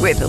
With the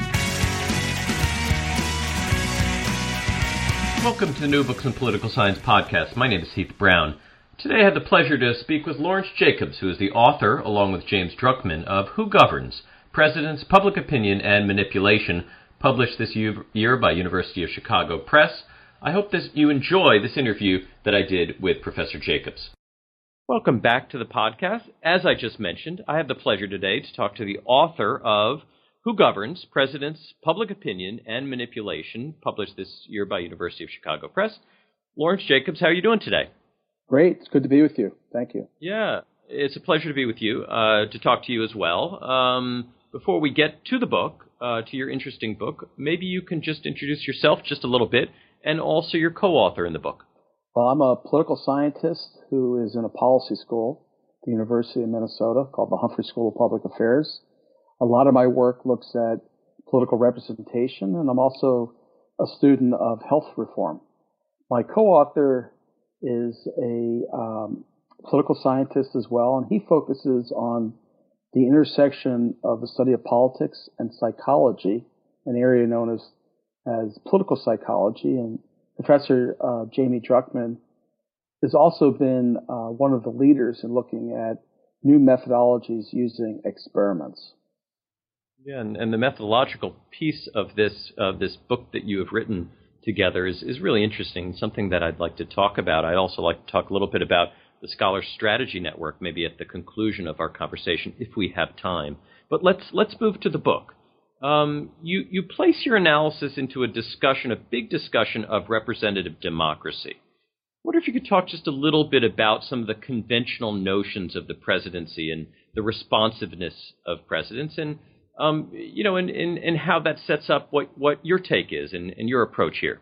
Welcome to the New Books in Political Science podcast. My name is Heath Brown. Today I had the pleasure to speak with Lawrence Jacobs, who is the author, along with James Druckman, of Who Governs? Presidents, Public Opinion and Manipulation, published this year by University of Chicago Press. I hope that you enjoy this interview that I did with Professor Jacobs. Welcome back to the podcast. As I just mentioned, I have the pleasure today to talk to the author of Who Governs? Presidents, Public Opinion and Manipulation, published this year by University of Chicago Press. Lawrence Jacobs, how are you doing today? Great. It's good to be with you. Thank you. Yeah, it's a pleasure to be with you, to talk to you as well. Before we get to the book, to your interesting book, maybe you can just introduce yourself just a little bit and also your co-author in the book. Well, I'm a political scientist who is in a policy school at the University of Minnesota called the Humphrey School of Public Affairs. A lot of my work looks at political representation, and I'm also a student of health reform. My co-author is a political scientist as well, and he focuses on the intersection of the study of politics and psychology, an area known as political psychology. And Professor Jamie Druckman has also been one of the leaders in looking at new methodologies using experiments. Yeah, and the methodological piece of this book that you have written together is really interesting, something that I'd like to talk about. I'd also like to talk a little bit about the Scholar Strategy Network, maybe at the conclusion of our conversation, if we have time. But let's move to the book. You place your analysis into a big discussion of representative democracy. I wonder if you could talk just a little bit about some of the conventional notions of the presidency and the responsiveness of presidents, and and how that sets up what your take is and your approach here.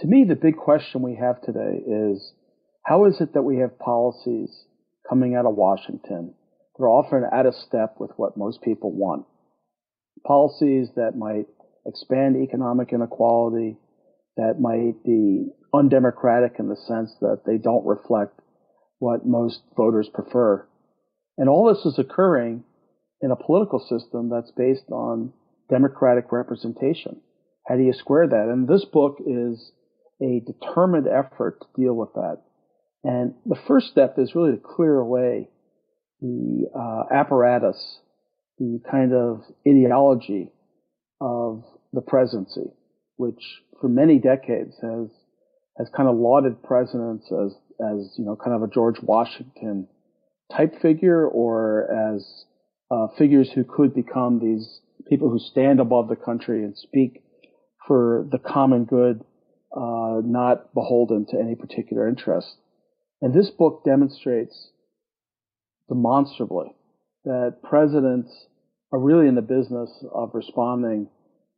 To me, the big question we have today is, how is it that we have policies coming out of Washington that are often out of step with what most people want? Policies that might expand economic inequality, that might be undemocratic in the sense that they don't reflect what most voters prefer. And all this is occurring in a political system that's based on democratic representation. How do you square that? And this book is a determined effort to deal with that. And the first step is really to clear away the apparatus, the kind of ideology of the presidency, which for many decades has kind of lauded presidents as kind of a George Washington type figure, or as figures who could become these people who stand above the country and speak for the common good, not beholden to any particular interest. And this book demonstrates demonstrably that presidents are really in the business of responding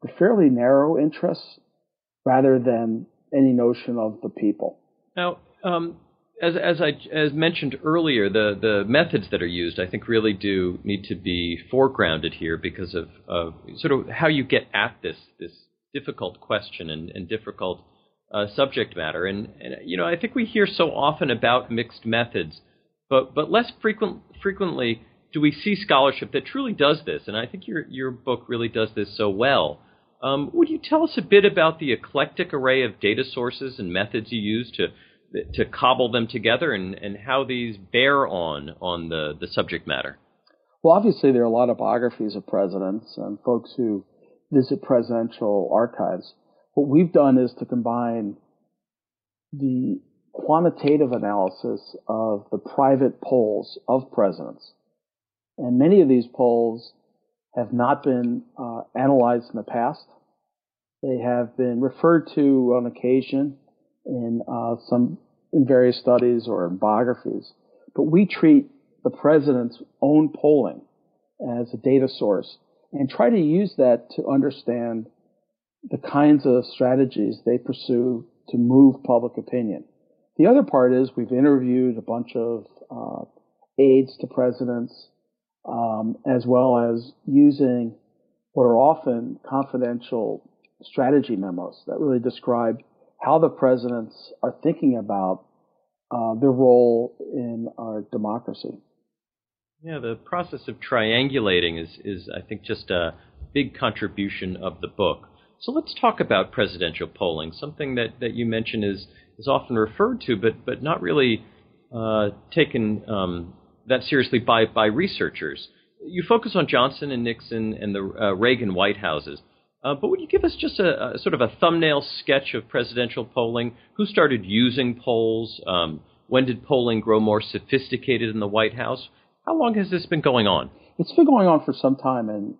to fairly narrow interests rather than any notion of the people. Now, As mentioned earlier, the methods that are used, I think, really do need to be foregrounded here because of sort of how you get at this difficult question and difficult subject matter. And you know, I think we hear so often about mixed methods, but less frequently do we see scholarship that truly does this. And I think your book really does this so well. Would you tell us a bit about the eclectic array of data sources and methods you use to cobble them together and how these bear on the subject matter? Well, obviously there are a lot of biographies of presidents and folks who visit presidential archives. What we've done is to combine the quantitative analysis of the private polls of presidents. And many of these polls have not been analyzed in the past. They have been referred to on occasion in various studies or in biographies. But we treat the president's own polling as a data source and try to use that to understand the kinds of strategies they pursue to move public opinion. The other part is we've interviewed a bunch of aides to presidents, as well as using what are often confidential strategy memos that really describe how the presidents are thinking about their role in our democracy. Yeah, the process of triangulating is I think, just a big contribution of the book. So let's talk about presidential polling, something that you mentioned is often referred to, but not really taken that seriously by researchers. You focus on Johnson and Nixon and the Reagan White Houses. But would you give us just a sort of a thumbnail sketch of presidential polling? Who started using polls? When did polling grow more sophisticated in the White House? How long has this been going on? It's been going on for some time, and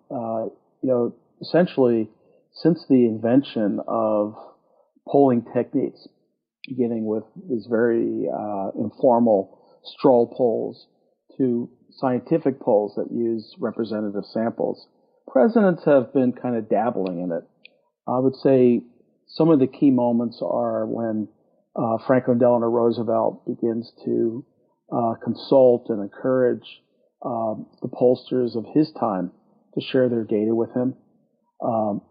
essentially since the invention of polling techniques, beginning with these very informal straw polls to scientific polls that use representative samples. Presidents have been kind of dabbling in it. I would say some of the key moments are when Franklin Delano Roosevelt begins to consult and encourage the pollsters of his time to share their data with him.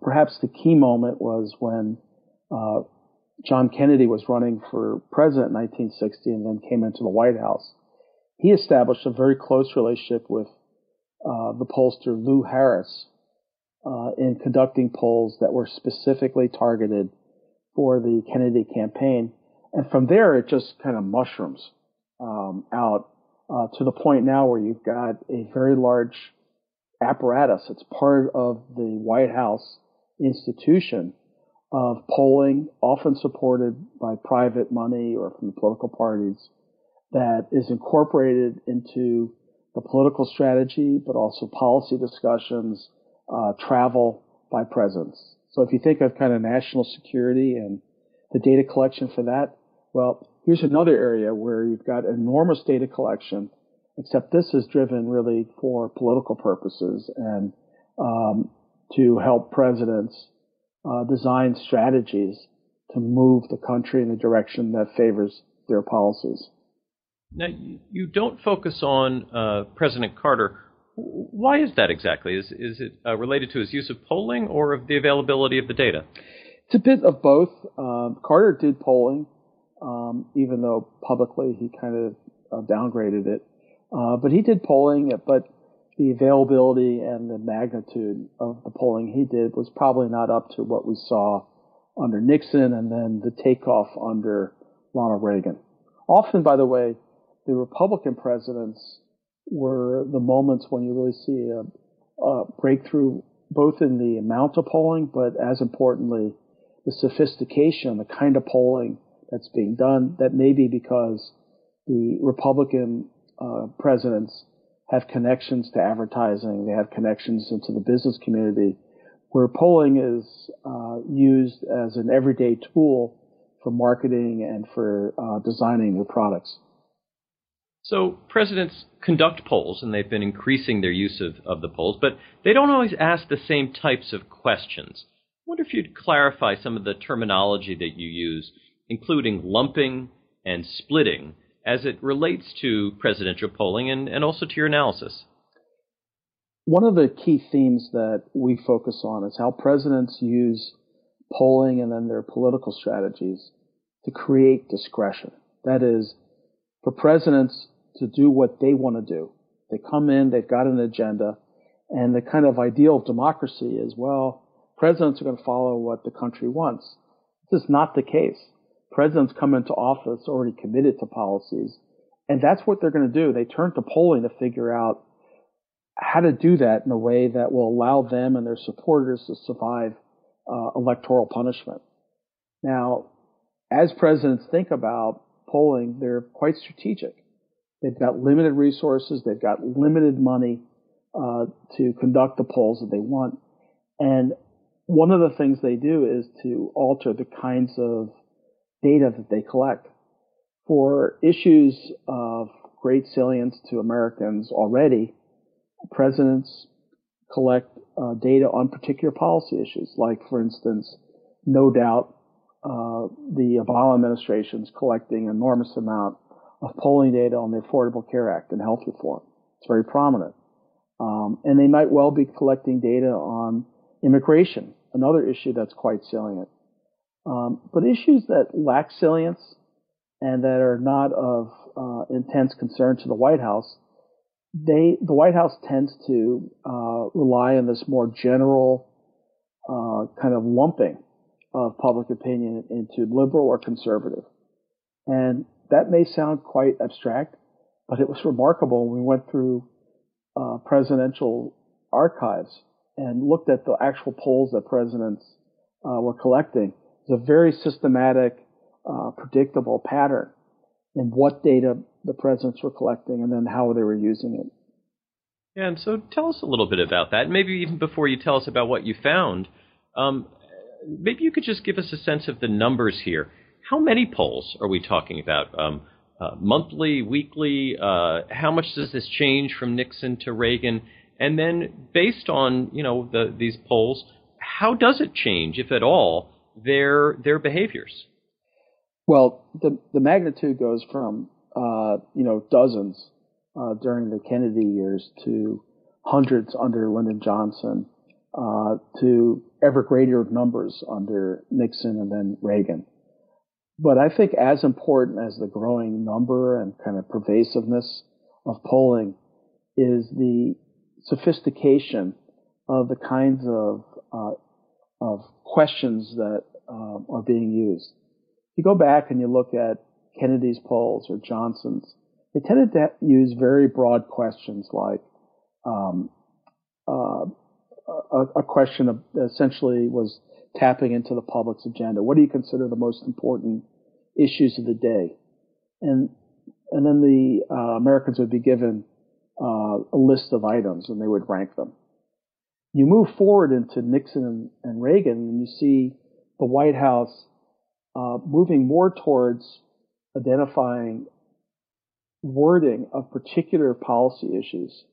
Perhaps the key moment was when John Kennedy was running for president in 1960 and then came into the White House. He established a very close relationship with the pollster Lou Harris in conducting polls that were specifically targeted for the Kennedy campaign. And from there, it just kind of mushrooms out to the point now where you've got a very large apparatus. It's part of the White House institution of polling, often supported by private money or from the political parties, that is incorporated into the political strategy, but also policy discussions, travel by presidents. So if you think of kind of national security and the data collection for that, well, here's another area where you've got enormous data collection, except this is driven really for political purposes and to help presidents design strategies to move the country in a direction that favors their policies. Now, you don't focus on President Carter. Why is that exactly? Is it related to his use of polling or of the availability of the data? It's a bit of both. Carter did polling, even though publicly he kind of downgraded it. But he did polling, but the availability and the magnitude of the polling he did was probably not up to what we saw under Nixon and then the takeoff under Ronald Reagan. Often, by the way, the Republican presidents were the moments when you really see a breakthrough, both in the amount of polling, but as importantly, the sophistication, the kind of polling that's being done, that may be because the Republican presidents have connections to advertising, they have connections into the business community, where polling is used as an everyday tool for marketing and for designing new products. So presidents conduct polls, and they've been increasing their use of the polls, but they don't always ask the same types of questions. I wonder if you'd clarify some of the terminology that you use, including lumping and splitting, as it relates to presidential polling and also to your analysis? One of the key themes that we focus on is how presidents use polling and then their political strategies to create discretion. That is, for presidents to do what they want to do. They come in, they've got an agenda, and the kind of ideal of democracy is, well, presidents are going to follow what the country wants. This is not the case. Presidents come into office already committed to policies, and that's what they're going to do. They turn to polling to figure out how to do that in a way that will allow them and their supporters to survive electoral punishment. Now, as presidents think about polling, they're quite strategic. They've got limited resources. They've got limited money to conduct the polls that they want. And one of the things they do is to alter the kinds of data that they collect. For issues of great salience to Americans already, presidents collect data on particular policy issues, like, for instance, no doubt the Obama administration's collecting an enormous amount of polling data on the Affordable Care Act and health reform. It's very prominent. And they might well be collecting data on immigration, another issue that's quite salient. But issues that lack salience and that are not of intense concern to the White House, the White House tends to rely on this more general kind of lumping of public opinion into liberal or conservative. And that may sound quite abstract, but it was remarkable when we went through presidential archives and looked at the actual polls that presidents were collecting. It's a very systematic, predictable pattern in what data the presidents were collecting and then how they were using it. And so tell us a little bit about that. Maybe even before you tell us about what you found, maybe you could just give us a sense of the numbers here. How many polls are we talking about? Monthly, weekly? How much does this change from Nixon to Reagan? And then based on, these polls, how does it change, if at all, their behaviors? Well, the magnitude goes from dozens during the Kennedy years to hundreds under Lyndon Johnson to ever greater numbers under Nixon and then Reagan. But I think as important as the growing number and kind of pervasiveness of polling is the sophistication of the kinds of questions that are being used. If you go back and you look at Kennedy's polls or Johnson's, they tended to use very broad questions like a question of, essentially was tapping into the public's agenda. What do you consider the most important issues of the day? And then the Americans would be given a list of items and they would rank them. You move forward into Nixon and Reagan, and you see the White House moving more towards identifying wording of particular policy issues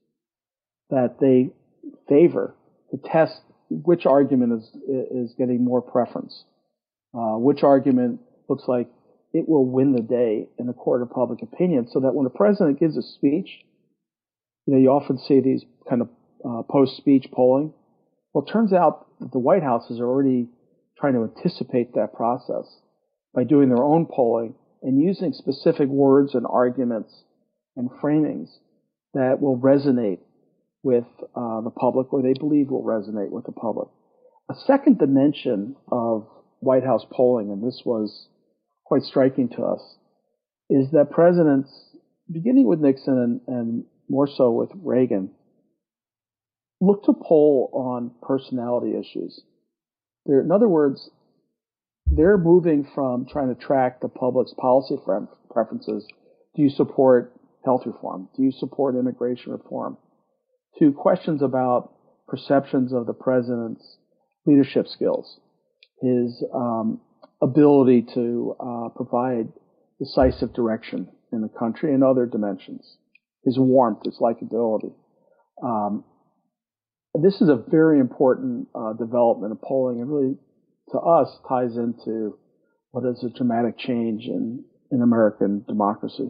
that they favor to test which argument is getting more preference, which argument looks like it will win the day in the court of public opinion, so that when a president gives a speech, you often see these kind of post-speech polling. Well, it turns out that the White House is already trying to anticipate that process by doing their own polling and using specific words and arguments and framings that will resonate with the public, or they believe will resonate with the public. A second dimension of White House polling, and this was quite striking to us, is that presidents, beginning with Nixon and more so with Reagan, look to poll on personality issues. In other words, they're moving from trying to track the public's policy preferences. Do you support health reform? Do you support immigration reform? To questions about perceptions of the president's leadership skills, his ability to provide decisive direction in the country and other dimensions, his warmth, his likability. This is a very important development of polling, and really, to us, ties into what is a dramatic change in American democracy.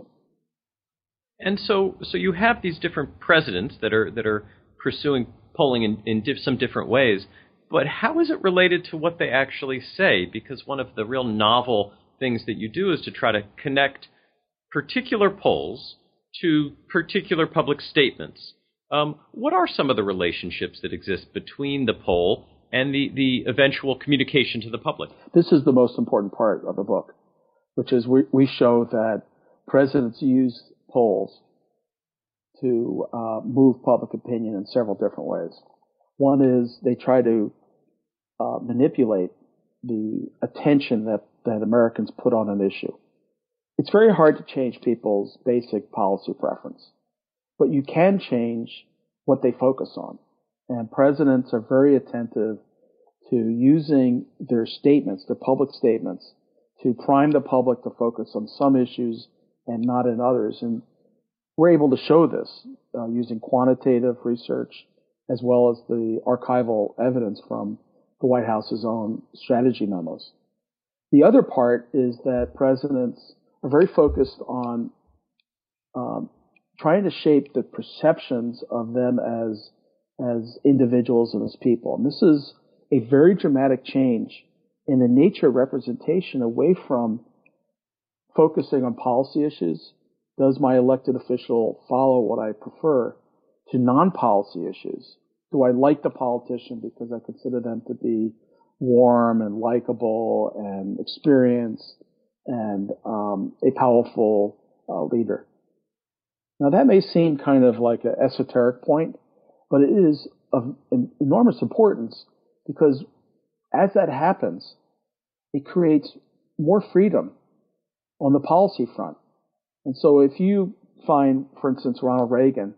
And so you have these different presidents that are pursuing polling in some different ways. But how is it related to what they actually say? Because one of the real novel things that you do is to try to connect particular polls to particular public statements. What are some of the relationships that exist between the poll and the eventual communication to the public? This is the most important part of the book, which is we show that presidents use polls to move public opinion in several different ways. One is they try to manipulate the attention that Americans put on an issue. It's very hard to change people's basic policy preference, but you can change what they focus on. And presidents are very attentive to using their statements, their public statements, to prime the public to focus on some issues and not in others. And we're able to show this using quantitative research as well as the archival evidence from the White House's own strategy memos. The other part is that presidents are very focused on trying to shape the perceptions of them as individuals and as people. And this is a very dramatic change in the nature of representation away from focusing on policy issues. Does my elected official follow what I prefer? To non-policy issues. Do I like the politician because I consider them to be warm and likable and experienced and a powerful leader? Now, that may seem kind of like an esoteric point, but it is of enormous importance because as that happens, it creates more freedom on the policy front. And so if you find, for instance, Ronald Reagan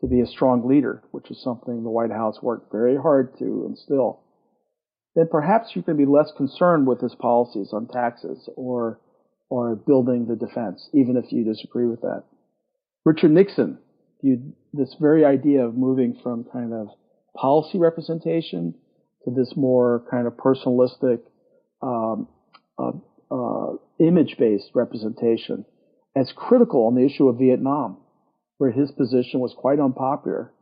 to be a strong leader, which is something the White House worked very hard to instill, then perhaps you can be less concerned with his policies on taxes or building the defense, even if you disagree with that. Richard Nixon viewed this very idea of moving from kind of policy representation to this more kind of personalistic, image-based representation as critical on the issue of Vietnam, where his position was quite unpopular,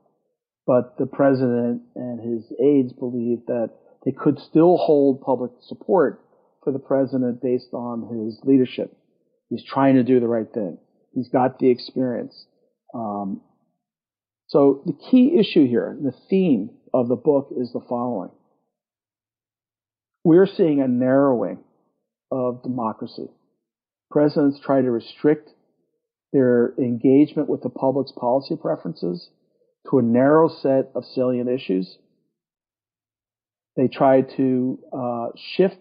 but the president and his aides believed that they could still hold public support for the president based on his leadership. He's trying to do the right thing. He's got the experience. So the key issue here, the theme of the book is the following. We're seeing a narrowing of democracy. Presidents try to restrict their engagement with the public's policy preferences to a narrow set of salient issues. They try to shift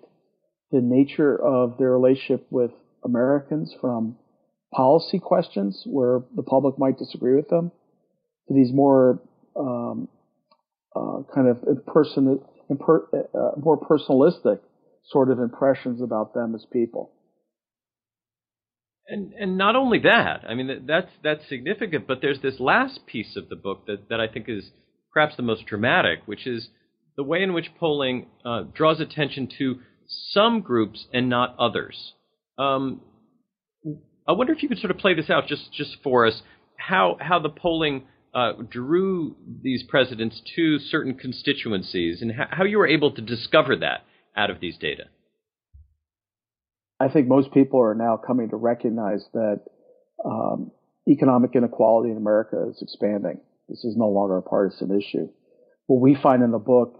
the nature of their relationship with Americans from policy questions where the public might disagree with them to these more kind of more personalistic sort of impressions about them as people. And not only that, I mean, that's significant, but there's this last piece of the book that I think is perhaps the most dramatic, which is the way in which polling draws attention to some groups and not others. I wonder if you could sort of play this out just for us, how the polling drew these presidents to certain constituencies and how you were able to discover that out of these data. I think most people are now coming to recognize that economic inequality in America is expanding. This is no longer a partisan issue. What we find in the book,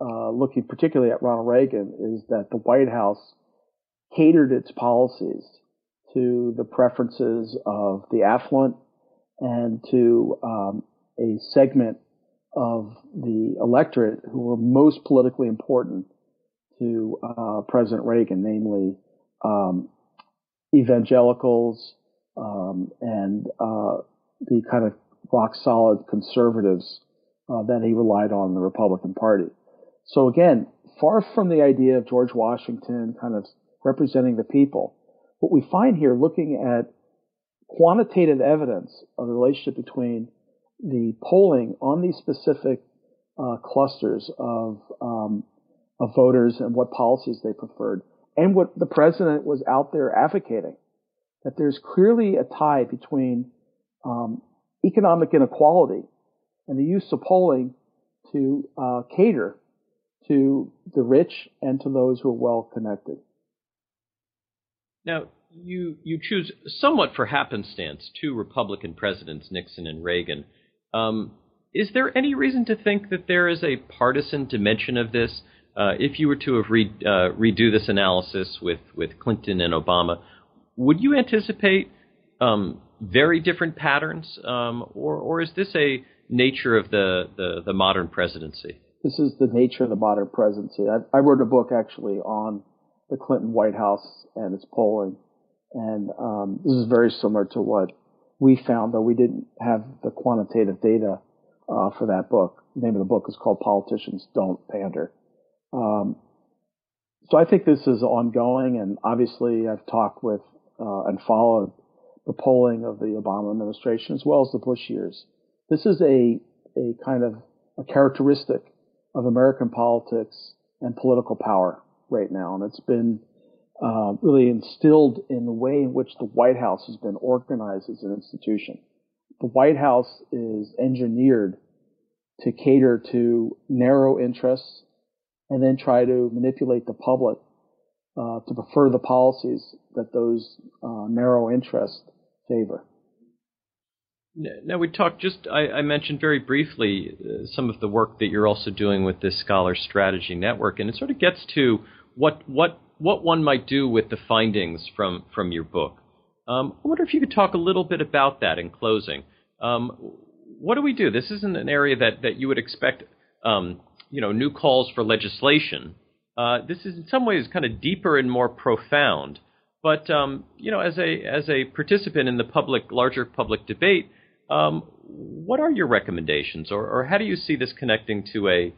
looking particularly at Ronald Reagan, is that the White House catered its policies to the preferences of the affluent and to a segment of the electorate who were most politically important to President Reagan, namely evangelicals and the kind of rock-solid conservatives that he relied on in the Republican Party. So again, far from the idea of George Washington kind of representing the people, what we find here looking at quantitative evidence of the relationship between the polling on these specific clusters of voters and what policies they preferred, and what the president was out there advocating, that there's clearly a tie between economic inequality and the use of polling to cater to the rich and to those who are well connected. Now, you choose somewhat for happenstance two Republican presidents, Nixon and Reagan. Is there any reason to think that there is a partisan dimension of this? If you were to have redo this analysis with Clinton and Obama, would you anticipate very different patterns, or is this a nature of the modern presidency? This is the nature of the modern presidency. I wrote a book actually on the Clinton White House and its polling, and this is very similar to what we found, though we didn't have the quantitative data for that book. The name of the book is called Politicians Don't Pander. So I think this is ongoing, and obviously I've talked with and followed the polling of the Obama administration as well as the Bush years. This is a kind of a characteristic of American politics and political power right now, and it's been really instilled in the way in which the White House has been organized as an institution. The White House is engineered to cater to narrow interests and then try to manipulate the public to prefer the policies that those narrow interests favor. Now, we talked I mentioned very briefly some of the work that you're also doing with this Scholar Strategy Network, and it sort of gets to what one might do with the findings from your book. I wonder if you could talk a little bit about that in closing. What do we do? This isn't an area that you would expect new calls for legislation. This is in some ways kind of deeper and more profound. But as a participant in the larger public debate, what are your recommendations, or how do you see this connecting to a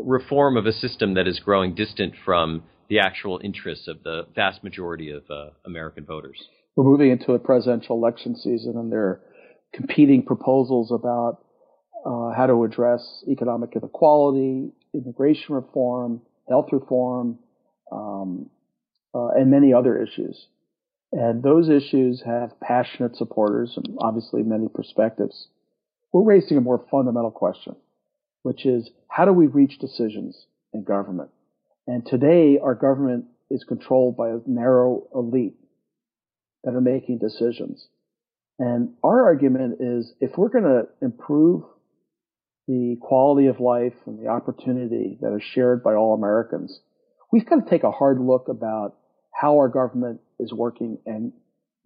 reform of a system that is growing distant from the actual interests of the vast majority of American voters? We're moving into a presidential election season, and there are competing proposals about how to address economic inequality, immigration reform, health reform, and many other issues. And those issues have passionate supporters and obviously many perspectives. We're raising a more fundamental question, which is, how do we reach decisions in government? And today, our government is controlled by a narrow elite that are making decisions. And our argument is, if we're going to improve the quality of life and the opportunity that is shared by all Americans, we've got to take a hard look about how our government is working and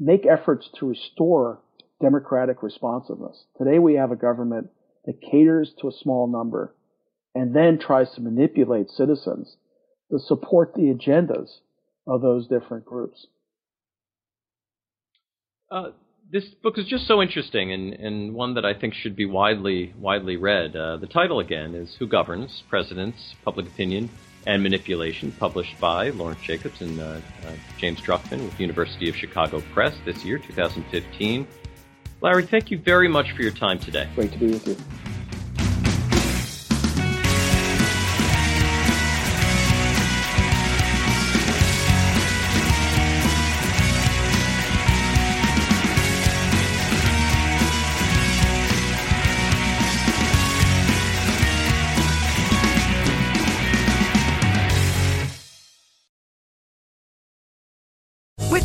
make efforts to restore democratic responsiveness. Today we have a government that caters to a small number and then tries to manipulate citizens to support the agendas of those different groups. This book is just so interesting and one that I think should be widely read. The title, again, is Who Governs? Presidents, Public Opinion and Manipulation, published by Lawrence Jacobs and James Druckman with University of Chicago Press this year, 2015. Larry, thank you very much for your time today. Great to be with you.